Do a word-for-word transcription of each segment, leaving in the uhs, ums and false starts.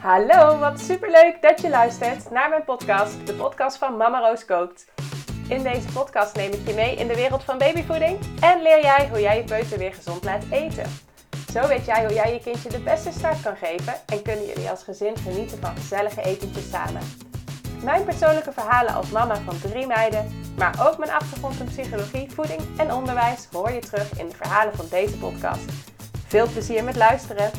Hallo, wat superleuk dat je luistert naar mijn podcast, de podcast van Mama Roos Koopt. In deze podcast neem ik je mee in de wereld van babyvoeding en leer jij hoe jij je peuter weer gezond laat eten. Zo weet jij hoe jij je kindje de beste start kan geven en kunnen jullie als gezin genieten van gezellige etentjes samen. Mijn persoonlijke verhalen als mama van drie meiden, maar ook mijn achtergrond in psychologie, voeding en onderwijs hoor je terug in de verhalen van deze podcast. Veel plezier met luisteren!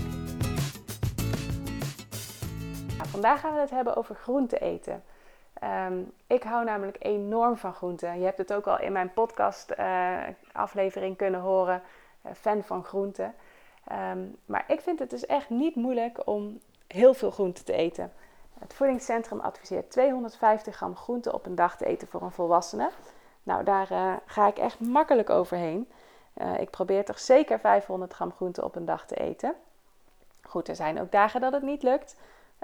Nou, vandaag gaan we het hebben over groente eten. Um, ik hou namelijk enorm van groenten. Je hebt het ook al in mijn podcast uh, aflevering kunnen horen, uh, fan van groenten. Um, maar ik vind het dus echt niet moeilijk om heel veel groenten te eten. Het Voedingscentrum adviseert tweehonderdvijftig gram groenten op een dag te eten voor een volwassene. Nou, daar uh, ga ik echt makkelijk overheen. Uh, ik probeer toch zeker vijfhonderd gram groenten op een dag te eten. Goed, er zijn ook dagen dat het niet lukt.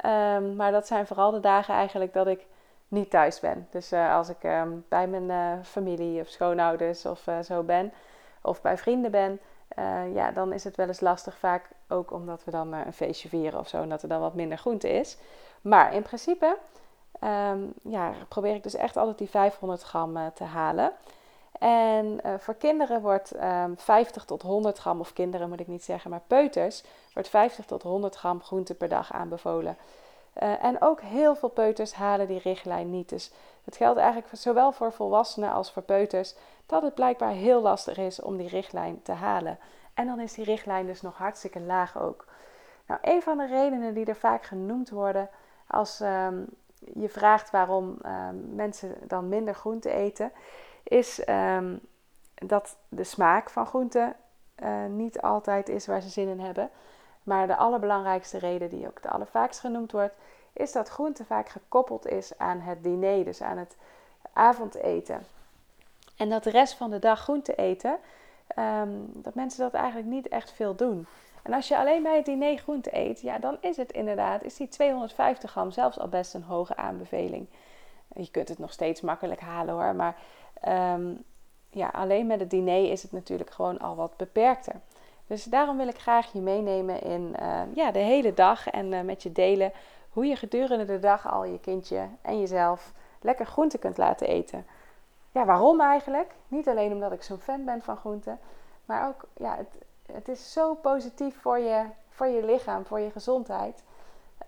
Um, maar dat zijn vooral de dagen eigenlijk dat ik niet thuis ben. Dus uh, als ik um, bij mijn uh, familie of schoonouders of uh, zo ben, of bij vrienden ben, uh, ja, dan is het wel eens lastig. Vaak ook omdat we dan uh, een feestje vieren of zo en dat er dan wat minder groente is. Maar in principe um, ja, probeer ik dus echt altijd die vijfhonderd gram uh, te halen. En uh, voor kinderen wordt um, vijftig tot honderd gram, of kinderen moet ik niet zeggen, maar peuters, wordt vijftig tot honderd gram groente per dag aanbevolen. Uh, en ook heel veel peuters halen die richtlijn niet. Dus het geldt eigenlijk voor, zowel voor volwassenen als voor peuters, dat het blijkbaar heel lastig is om die richtlijn te halen. En dan is die richtlijn dus nog hartstikke laag ook. Nou, een van de redenen die er vaak genoemd worden als um, je vraagt waarom um, mensen dan minder groente eten, is um, dat de smaak van groenten uh, niet altijd is waar ze zin in hebben. Maar de allerbelangrijkste reden, die ook de allervaakst genoemd wordt, is dat groente vaak gekoppeld is aan het diner, dus aan het avondeten. En dat de rest van de dag groente eten, um, dat mensen dat eigenlijk niet echt veel doen. En als je alleen bij het diner groente eet, ja, dan is het inderdaad, is die tweehonderdvijftig gram zelfs al best een hoge aanbeveling. Je kunt het nog steeds makkelijk halen hoor, maar um, ja, alleen met het diner is het natuurlijk gewoon al wat beperkter. Dus daarom wil ik graag je meenemen in uh, ja, de hele dag en uh, met je delen hoe je gedurende de dag al je kindje en jezelf lekker groente kunt laten eten. Ja, waarom eigenlijk? Niet alleen omdat ik zo'n fan ben van groente, maar ook, ja, het, het is zo positief voor je, voor je lichaam, voor je gezondheid.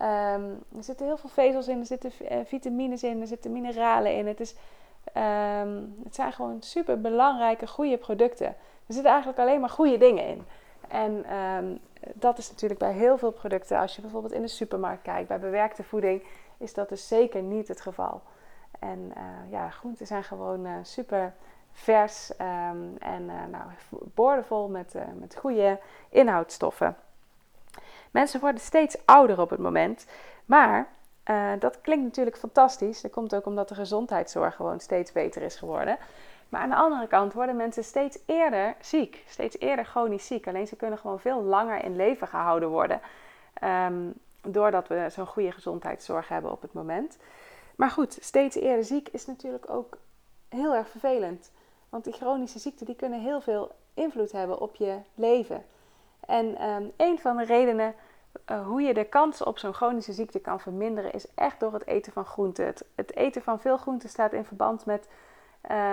Um, er zitten heel veel vezels in, er zitten uh, vitamines in, er zitten mineralen in. Het, is, um, het zijn gewoon super belangrijke, goede producten. Er zitten eigenlijk alleen maar goede dingen in. En um, dat is natuurlijk bij heel veel producten, als je bijvoorbeeld in de supermarkt kijkt, bij bewerkte voeding, is dat dus zeker niet het geval. En uh, ja, groenten zijn gewoon uh, super vers um, en uh, nou, boordevol met, uh, met goede inhoudstoffen. Mensen worden steeds ouder op het moment, maar uh, dat klinkt natuurlijk fantastisch. Dat komt ook omdat de gezondheidszorg gewoon steeds beter is geworden. Maar aan de andere kant worden mensen steeds eerder ziek, steeds eerder chronisch ziek. Alleen ze kunnen gewoon veel langer in leven gehouden worden, um, doordat we zo'n goede gezondheidszorg hebben op het moment. Maar goed, steeds eerder ziek is natuurlijk ook heel erg vervelend. Want die chronische ziekten die kunnen heel veel invloed hebben op je leven. En um, een van de redenen uh, hoe je de kans op zo'n chronische ziekte kan verminderen, is echt door het eten van groenten. Het, het eten van veel groenten staat in verband met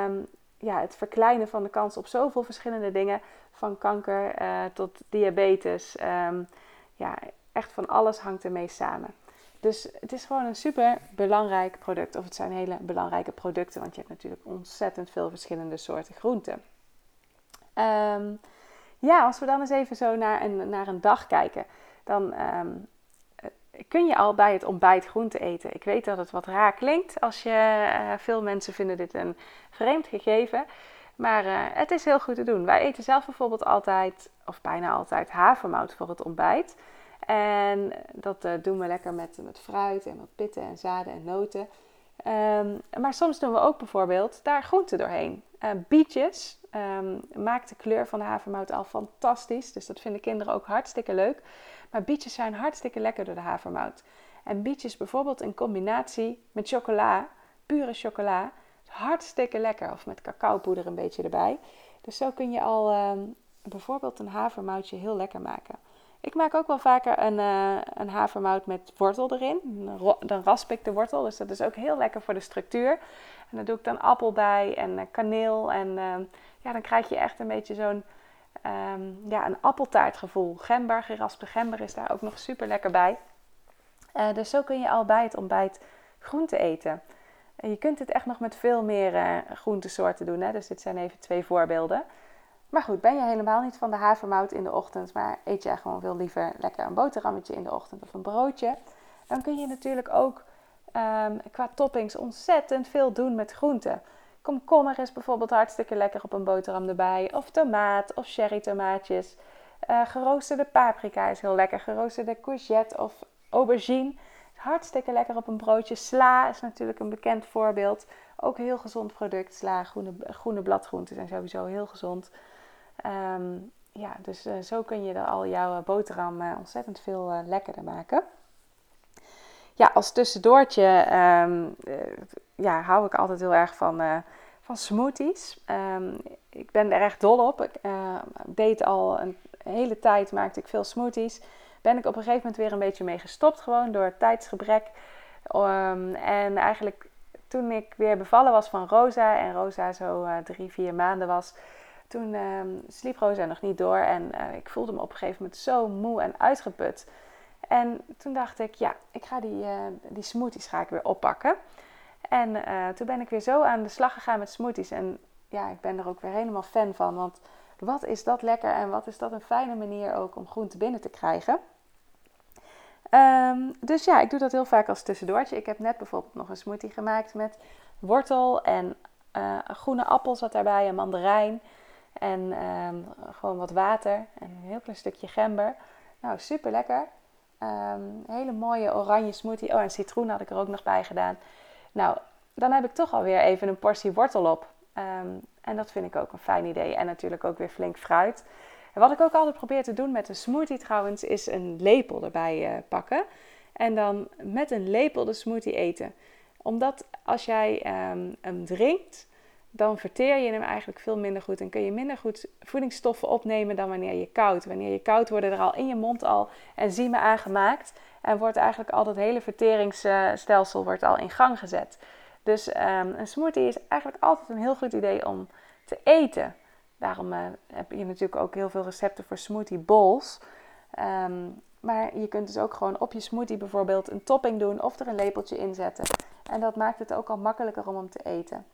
um, ja, het verkleinen van de kans op zoveel verschillende dingen. Van kanker uh, tot diabetes. Um, ja, echt van alles hangt ermee samen. Dus het is gewoon een super belangrijk product. Of het zijn hele belangrijke producten, want je hebt natuurlijk ontzettend veel verschillende soorten groenten. Um, Ja, als we dan eens even zo naar een, naar een dag kijken, dan um, kun je al bij het ontbijt groente eten. Ik weet dat het wat raar klinkt, als je, uh, veel mensen vinden dit een vreemd gegeven, maar uh, het is heel goed te doen. Wij eten zelf bijvoorbeeld altijd, of bijna altijd, havermout voor het ontbijt. En dat uh, doen we lekker met, met fruit en wat pitten en zaden en noten. Um, maar soms doen we ook bijvoorbeeld daar groenten doorheen. Uh, bietjes um, maakt de kleur van de havermout al fantastisch. Dus dat vinden kinderen ook hartstikke leuk. Maar bietjes zijn hartstikke lekker door de havermout. En bietjes bijvoorbeeld in combinatie met chocola, pure chocola, is hartstikke lekker. Of met cacaopoeder een beetje erbij. Dus zo kun je al um, bijvoorbeeld een havermoutje heel lekker maken. Ik maak ook wel vaker een, uh, een havermout met wortel erin. Dan rasp ik de wortel, dus dat is ook heel lekker voor de structuur. En daar doe ik dan appel bij en uh, kaneel. En uh, ja, dan krijg je echt een beetje zo'n um, ja, een appeltaartgevoel. Gember, geraspte gember is daar ook nog super lekker bij. Uh, dus zo kun je al bij het ontbijt groente eten. En je kunt dit echt nog met veel meer uh, groentesoorten doen, hè? Dus dit zijn even twee voorbeelden. Maar goed, ben je helemaal niet van de havermout in de ochtend, maar eet je gewoon veel liever lekker een boterhammetje in de ochtend of een broodje. Dan kun je natuurlijk ook um, qua toppings ontzettend veel doen met groenten. Komkommer is bijvoorbeeld hartstikke lekker op een boterham erbij. Of tomaat of cherrytomaatjes. Uh, geroosterde paprika is heel lekker. Geroosterde courgette of aubergine is hartstikke lekker op een broodje. Sla is natuurlijk een bekend voorbeeld. Ook heel gezond product. Sla, groene, groene bladgroenten zijn sowieso heel gezond. Um, ja, dus uh, zo kun je er al jouw boterham uh, ontzettend veel uh, lekkerder maken. Ja, als tussendoortje um, uh, ja, hou ik altijd heel erg van, uh, van smoothies. Um, ik ben er echt dol op. Ik uh, deed al een hele tijd, maakte ik veel smoothies. Ben ik op een gegeven moment weer een beetje mee gestopt, gewoon door tijdsgebrek. Um, en eigenlijk toen ik weer bevallen was van Rosa en Rosa zo uh, drie, vier maanden was... Toen uh, sliep Rosa nog niet door en uh, ik voelde me op een gegeven moment zo moe en uitgeput. En toen dacht ik, ja, ik ga die, uh, die smoothies ga ik weer oppakken. En uh, toen ben ik weer zo aan de slag gegaan met smoothies. En ja, ik ben er ook weer helemaal fan van. Want wat is dat lekker en wat is dat een fijne manier ook om groente binnen te krijgen. Um, dus ja, ik doe dat heel vaak als tussendoortje. Ik heb net bijvoorbeeld nog een smoothie gemaakt met wortel en uh, groene appel zat daarbij en mandarijn. En um, gewoon wat water en een heel klein stukje gember. Nou, super lekker. Um, hele mooie oranje smoothie. Oh, en citroen had ik er ook nog bij gedaan. Nou, dan heb ik toch alweer even een portie wortel op. Um, en dat vind ik ook een fijn idee. En natuurlijk ook weer flink fruit. En wat ik ook altijd probeer te doen met een smoothie trouwens, is een lepel erbij uh, pakken. En dan met een lepel de smoothie eten. Omdat als jij um, hem drinkt... dan verteer je hem eigenlijk veel minder goed. En kun je minder goed voedingsstoffen opnemen dan wanneer je koud. Wanneer je koud worden er al in je mond al enzymen aangemaakt. En wordt eigenlijk al dat hele verteringsstelsel wordt al in gang gezet. Dus um, een smoothie is eigenlijk altijd een heel goed idee om te eten. Daarom uh, heb je natuurlijk ook heel veel recepten voor smoothie bowls. Um, maar je kunt dus ook gewoon op je smoothie bijvoorbeeld een topping doen. Of er een lepeltje in zetten. En dat maakt het ook al makkelijker om hem te eten.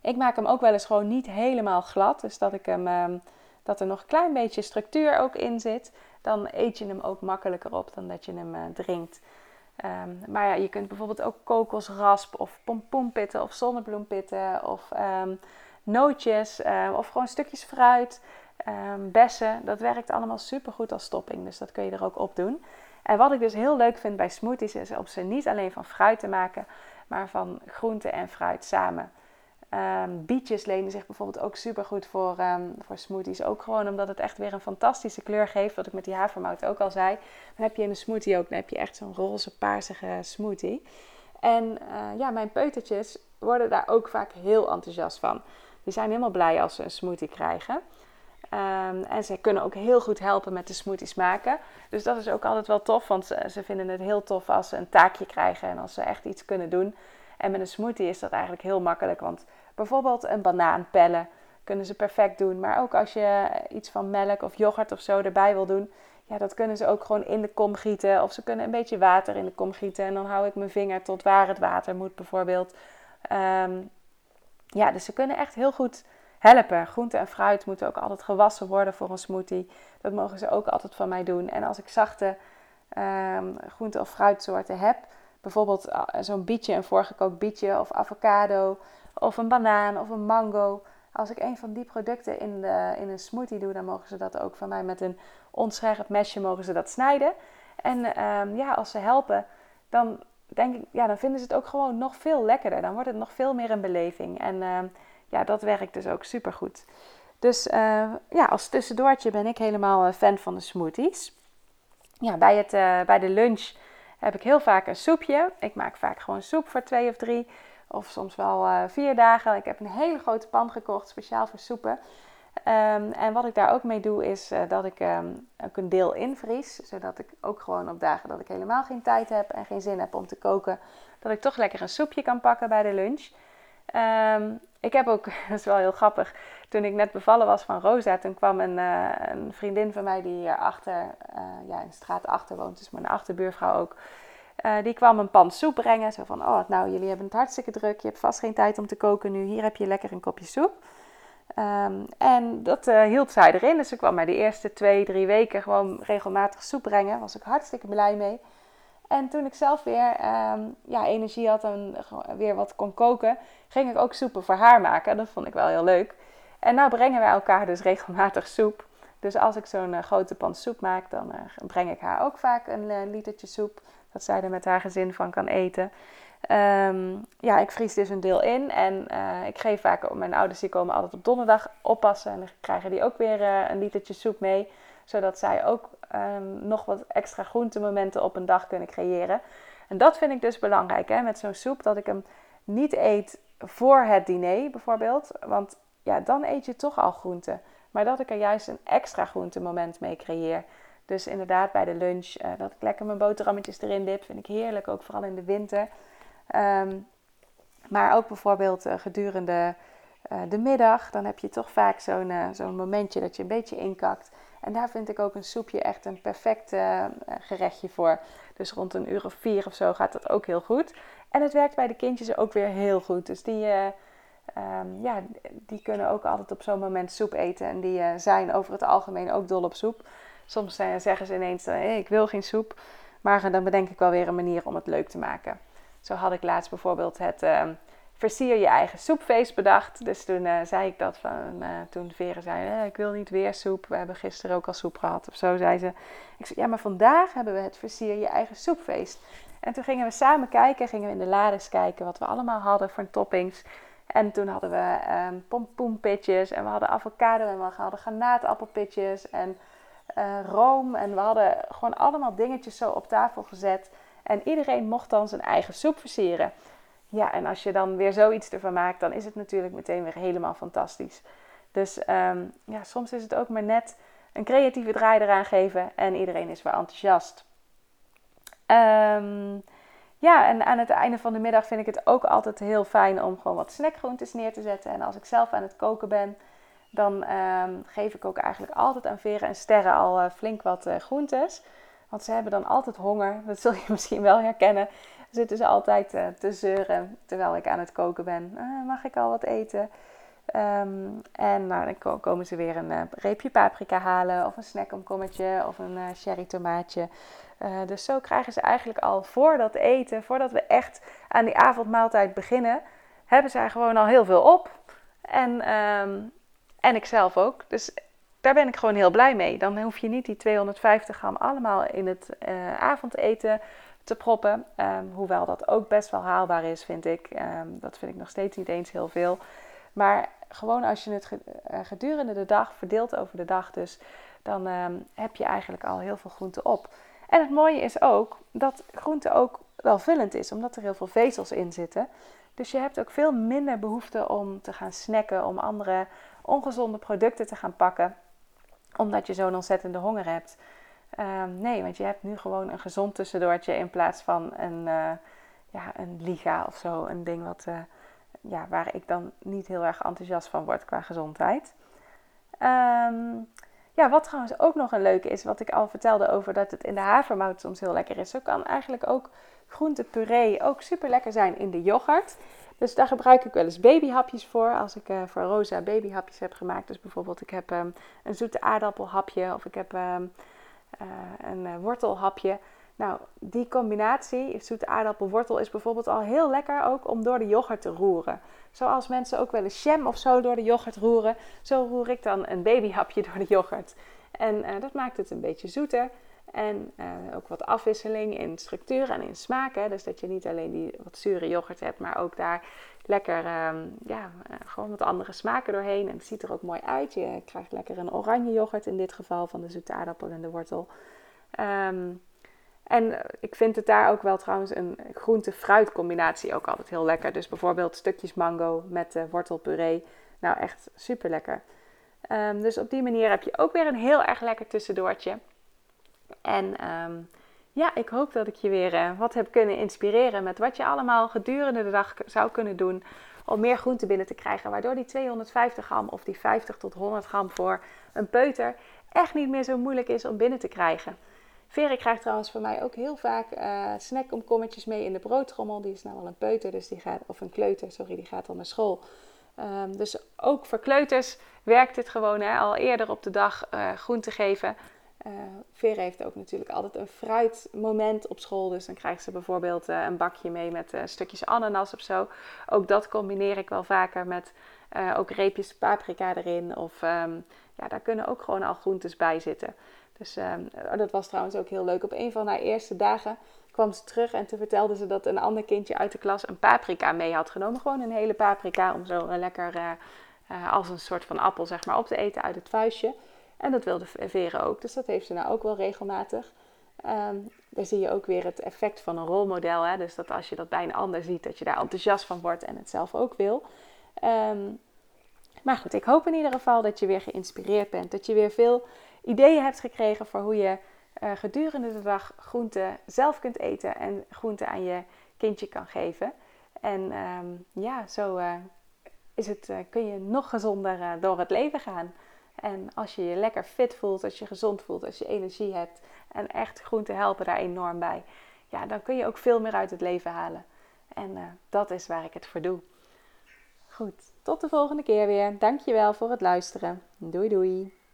Ik maak hem ook wel eens gewoon niet helemaal glad. Dus dat, ik hem, um, dat er nog een klein beetje structuur ook in zit. Dan eet je hem ook makkelijker op dan dat je hem uh, drinkt. Um, maar ja, je kunt bijvoorbeeld ook kokosrasp of pompoenpitten of zonnebloempitten. Of um, nootjes um, of gewoon stukjes fruit, um, bessen. Dat werkt allemaal supergoed als topping. Dus dat kun je er ook op doen. En wat ik dus heel leuk vind bij smoothies is om ze niet alleen van fruit te maken. Maar van groente en fruit samen. Um, bietjes lenen zich bijvoorbeeld ook super goed voor, um, voor smoothies. Ook gewoon omdat het echt weer een fantastische kleur geeft. Wat ik met die havermout ook al zei. Dan heb je in een smoothie ook dan heb je echt zo'n roze paarsige smoothie. En uh, ja, mijn peutertjes worden daar ook vaak heel enthousiast van. Die zijn helemaal blij als ze een smoothie krijgen. Um, en ze kunnen ook heel goed helpen met de smoothies maken. Dus dat is ook altijd wel tof. Want ze, ze vinden het heel tof als ze een taakje krijgen. En als ze echt iets kunnen doen. En met een smoothie is dat eigenlijk heel makkelijk. Want bijvoorbeeld een banaan pellen kunnen ze perfect doen. Maar ook als je iets van melk of yoghurt of zo erbij wil doen. Ja, dat kunnen ze ook gewoon in de kom gieten. Of ze kunnen een beetje water in de kom gieten. En dan hou ik mijn vinger tot waar het water moet bijvoorbeeld. Um, ja, dus ze kunnen echt heel goed helpen. Groente en fruit moeten ook altijd gewassen worden voor een smoothie. Dat mogen ze ook altijd van mij doen. En als ik zachte um, groente- of fruitsoorten heb... Bijvoorbeeld zo'n bietje, een voorgekookt bietje of avocado of een banaan of een mango. Als ik een van die producten in, de, in een smoothie doe, dan mogen ze dat ook van mij met een onscherp mesje mogen ze dat snijden. En um, ja, als ze helpen, dan, denk ik, ja, dan vinden ze het ook gewoon nog veel lekkerder. Dan wordt het nog veel meer een beleving. En um, ja, dat werkt dus ook supergoed. Dus uh, ja, als tussendoortje ben ik helemaal fan van de smoothies. Ja, bij, het, uh, bij de lunch... heb ik heel vaak een soepje. Ik maak vaak gewoon soep voor twee of drie. Of soms wel uh, vier dagen. Ik heb een hele grote pan gekocht, speciaal voor soepen. Um, en wat ik daar ook mee doe is uh, dat ik um, ook een deel invries. Zodat ik ook gewoon op dagen dat ik helemaal geen tijd heb en geen zin heb om te koken, dat ik toch lekker een soepje kan pakken bij de lunch. Um, ik heb ook, dat is wel heel grappig, toen ik net bevallen was van Rosa, toen kwam een, uh, een vriendin van mij die hier achter, uh, ja, in de straat achter woont, dus mijn achterbuurvrouw ook. Uh, die kwam een pan soep brengen. Zo van, oh nou, jullie hebben het hartstikke druk. Je hebt vast geen tijd om te koken nu. Hier heb je lekker een kopje soep. Um, en dat uh, hielp zij erin. Dus ze kwam mij de eerste twee, drie weken gewoon regelmatig soep brengen. Was ik hartstikke blij mee. En toen ik zelf weer um, ja, energie had en weer wat kon koken, ging ik ook soepen voor haar maken. Dat vond ik wel heel leuk. En nou brengen wij elkaar dus regelmatig soep. Dus als ik zo'n uh, grote pan soep maak, dan uh, breng ik haar ook vaak een uh, litertje soep. Dat zij er met haar gezin van kan eten. Um, ja, ik vries dus een deel in. En uh, ik geef vaak, mijn ouders die komen altijd op donderdag oppassen. En dan krijgen die ook weer uh, een litertje soep mee. Zodat zij ook um, nog wat extra groentemomenten op een dag kunnen creëren. En dat vind ik dus belangrijk, hè, met zo'n soep. Dat ik hem niet eet voor het diner bijvoorbeeld. Want ja, dan eet je toch al groenten. Maar dat ik er juist een extra groentemoment mee creëer. Dus inderdaad bij de lunch, uh, dat ik lekker mijn boterhammetjes erin dip, vind ik heerlijk, ook vooral in de winter. Um, maar ook bijvoorbeeld uh, gedurende uh, de middag, dan heb je toch vaak zo'n, uh, zo'n momentje dat je een beetje inkakt. En daar vind ik ook een soepje echt een perfect uh, gerechtje voor. Dus rond een uur of vier of zo gaat dat ook heel goed. En het werkt bij de kindjes ook weer heel goed. Dus die, uh, um, ja, die kunnen ook altijd op zo'n moment soep eten. En die uh, zijn over het algemeen ook dol op soep. Soms zeggen ze ineens, hey, ik wil geen soep. Maar dan bedenk ik wel weer een manier om het leuk te maken. Zo had ik laatst bijvoorbeeld het uh, versier je eigen soepfeest bedacht. Dus toen uh, zei ik dat van, uh, toen Veren zei, eh, ik wil niet weer soep. We hebben gisteren ook al soep gehad of zo, zei ze. Ik zei, ja, maar vandaag hebben we het versier je eigen soepfeest. En toen gingen we samen kijken, gingen we in de lades kijken wat we allemaal hadden voor toppings. En toen hadden we uh, pompoenpitjes en we hadden avocado en we hadden granaatappelpitjes en... Uh, room en we hadden gewoon allemaal dingetjes zo op tafel gezet. En iedereen mocht dan zijn eigen soep versieren. Ja, en als je dan weer zoiets ervan maakt, dan is het natuurlijk meteen weer helemaal fantastisch. Dus um, ja, soms is het ook maar net een creatieve draai eraan geven en iedereen is weer enthousiast. Um, ja, en aan het einde van de middag vind ik het ook altijd heel fijn om gewoon wat snackgroentes neer te zetten. En als ik zelf aan het koken ben, dan uh, geef ik ook eigenlijk altijd aan Veren en Sterre al uh, flink wat uh, groentes. Want ze hebben dan altijd honger. Dat zul je misschien wel herkennen. Dan zitten ze altijd uh, te zeuren terwijl ik aan het koken ben. Uh, mag ik al wat eten? Um, en nou, dan komen ze weer een uh, reepje paprika halen. Of een snackomkommetje. Of een uh, sherry tomaatje. Uh, dus zo krijgen ze eigenlijk al voor dat eten. Voordat we echt aan die avondmaaltijd beginnen. Hebben zij gewoon al heel veel op. En... Um, En ik zelf ook. Dus daar ben ik gewoon heel blij mee. Dan hoef je niet die tweehonderdvijftig gram allemaal in het uh, avondeten te proppen. Um, hoewel dat ook best wel haalbaar is, vind ik. Um, dat vind ik nog steeds niet eens heel veel. Maar gewoon als je het gedurende de dag verdeelt over de dag dus, dan um, heb je eigenlijk al heel veel groente op. En het mooie is ook dat groente ook welvullend is, omdat er heel veel vezels in zitten. Dus je hebt ook veel minder behoefte om te gaan snacken, om andere ongezonde producten te gaan pakken, omdat je zo'n ontzettende honger hebt. Uh, nee, want je hebt nu gewoon een gezond tussendoortje in plaats van een, uh, ja, een liga of zo. Een ding wat, uh, ja, waar ik dan niet heel erg enthousiast van word qua gezondheid. Um, ja, wat trouwens ook nog een leuke is, wat ik al vertelde over dat het in de havermout soms heel lekker is. Zo kan eigenlijk ook groentepuree ook super lekker zijn in de yoghurt. Dus daar gebruik ik wel eens babyhapjes voor. Als ik uh, voor Rosa babyhapjes heb gemaakt. Dus bijvoorbeeld ik heb um, een zoete aardappelhapje. Of ik heb um, uh, een uh, wortelhapje. Nou, die combinatie, zoete aardappelwortel, is bijvoorbeeld al heel lekker ook om door de yoghurt te roeren. Zoals mensen ook wel eens jam of zo door de yoghurt roeren. Zo roer ik dan een babyhapje door de yoghurt. En uh, dat maakt het een beetje zoeter. En uh, ook wat afwisseling in structuur en in smaak. Hè? Dus dat je niet alleen die wat zure yoghurt hebt, maar ook daar lekker um, ja, uh, gewoon wat andere smaken doorheen. En het ziet er ook mooi uit. Je krijgt lekker een oranje yoghurt in dit geval van de zoete aardappel en de wortel. Um, en ik vind het daar ook wel trouwens een groente-fruit combinatie ook altijd heel lekker. Dus bijvoorbeeld stukjes mango met uh, wortelpuree. Nou, echt super lekker. Um, dus op die manier heb je ook weer een heel erg lekker tussendoortje. En um, ja, ik hoop dat ik je weer uh, wat heb kunnen inspireren met wat je allemaal gedurende de dag zou kunnen doen om meer groente binnen te krijgen. Waardoor die tweehonderdvijftig gram of die vijftig tot honderd gram voor een peuter echt niet meer zo moeilijk is om binnen te krijgen. Veren krijgt trouwens voor mij ook heel vaak uh, snackomkommetjes mee in de broodtrommel. Die is nou al een peuter, dus die gaat, of een kleuter, sorry, die gaat al naar school. Um, dus ook voor kleuters werkt het gewoon hè, al eerder op de dag uh, groente geven. Uh, Veren heeft ook natuurlijk altijd een fruitmoment op school. Dus dan krijgt ze bijvoorbeeld uh, een bakje mee met uh, stukjes ananas of zo. Ook dat combineer ik wel vaker met uh, ook reepjes paprika erin. Of um, ja, daar kunnen ook gewoon al groentes bij zitten. Dus um, dat was trouwens ook heel leuk. Op een van haar eerste dagen kwam ze terug en toen vertelde ze dat een ander kindje uit de klas een paprika mee had genomen. Gewoon een hele paprika om zo lekker uh, uh, als een soort van appel zeg maar, op te eten uit het vuistje. En dat wilde Veren ook, dus dat heeft ze nou ook wel regelmatig. Um, daar zie je ook weer het effect van een rolmodel. Hè? Dus dat als je dat bij een ander ziet, dat je daar enthousiast van wordt en het zelf ook wil. Um, maar goed, ik hoop in ieder geval dat je weer geïnspireerd bent. Dat je weer veel ideeën hebt gekregen voor hoe je uh, gedurende de dag groenten zelf kunt eten en groenten aan je kindje kan geven. En um, ja, zo uh, is het, uh, kun je nog gezonder uh, door het leven gaan. En als je je lekker fit voelt, als je gezond voelt, als je energie hebt en echt groenten helpen daar enorm bij. Ja, dan kun je ook veel meer uit het leven halen. En uh, dat is waar ik het voor doe. Goed, tot de volgende keer weer. Dankjewel voor het luisteren. Doei doei.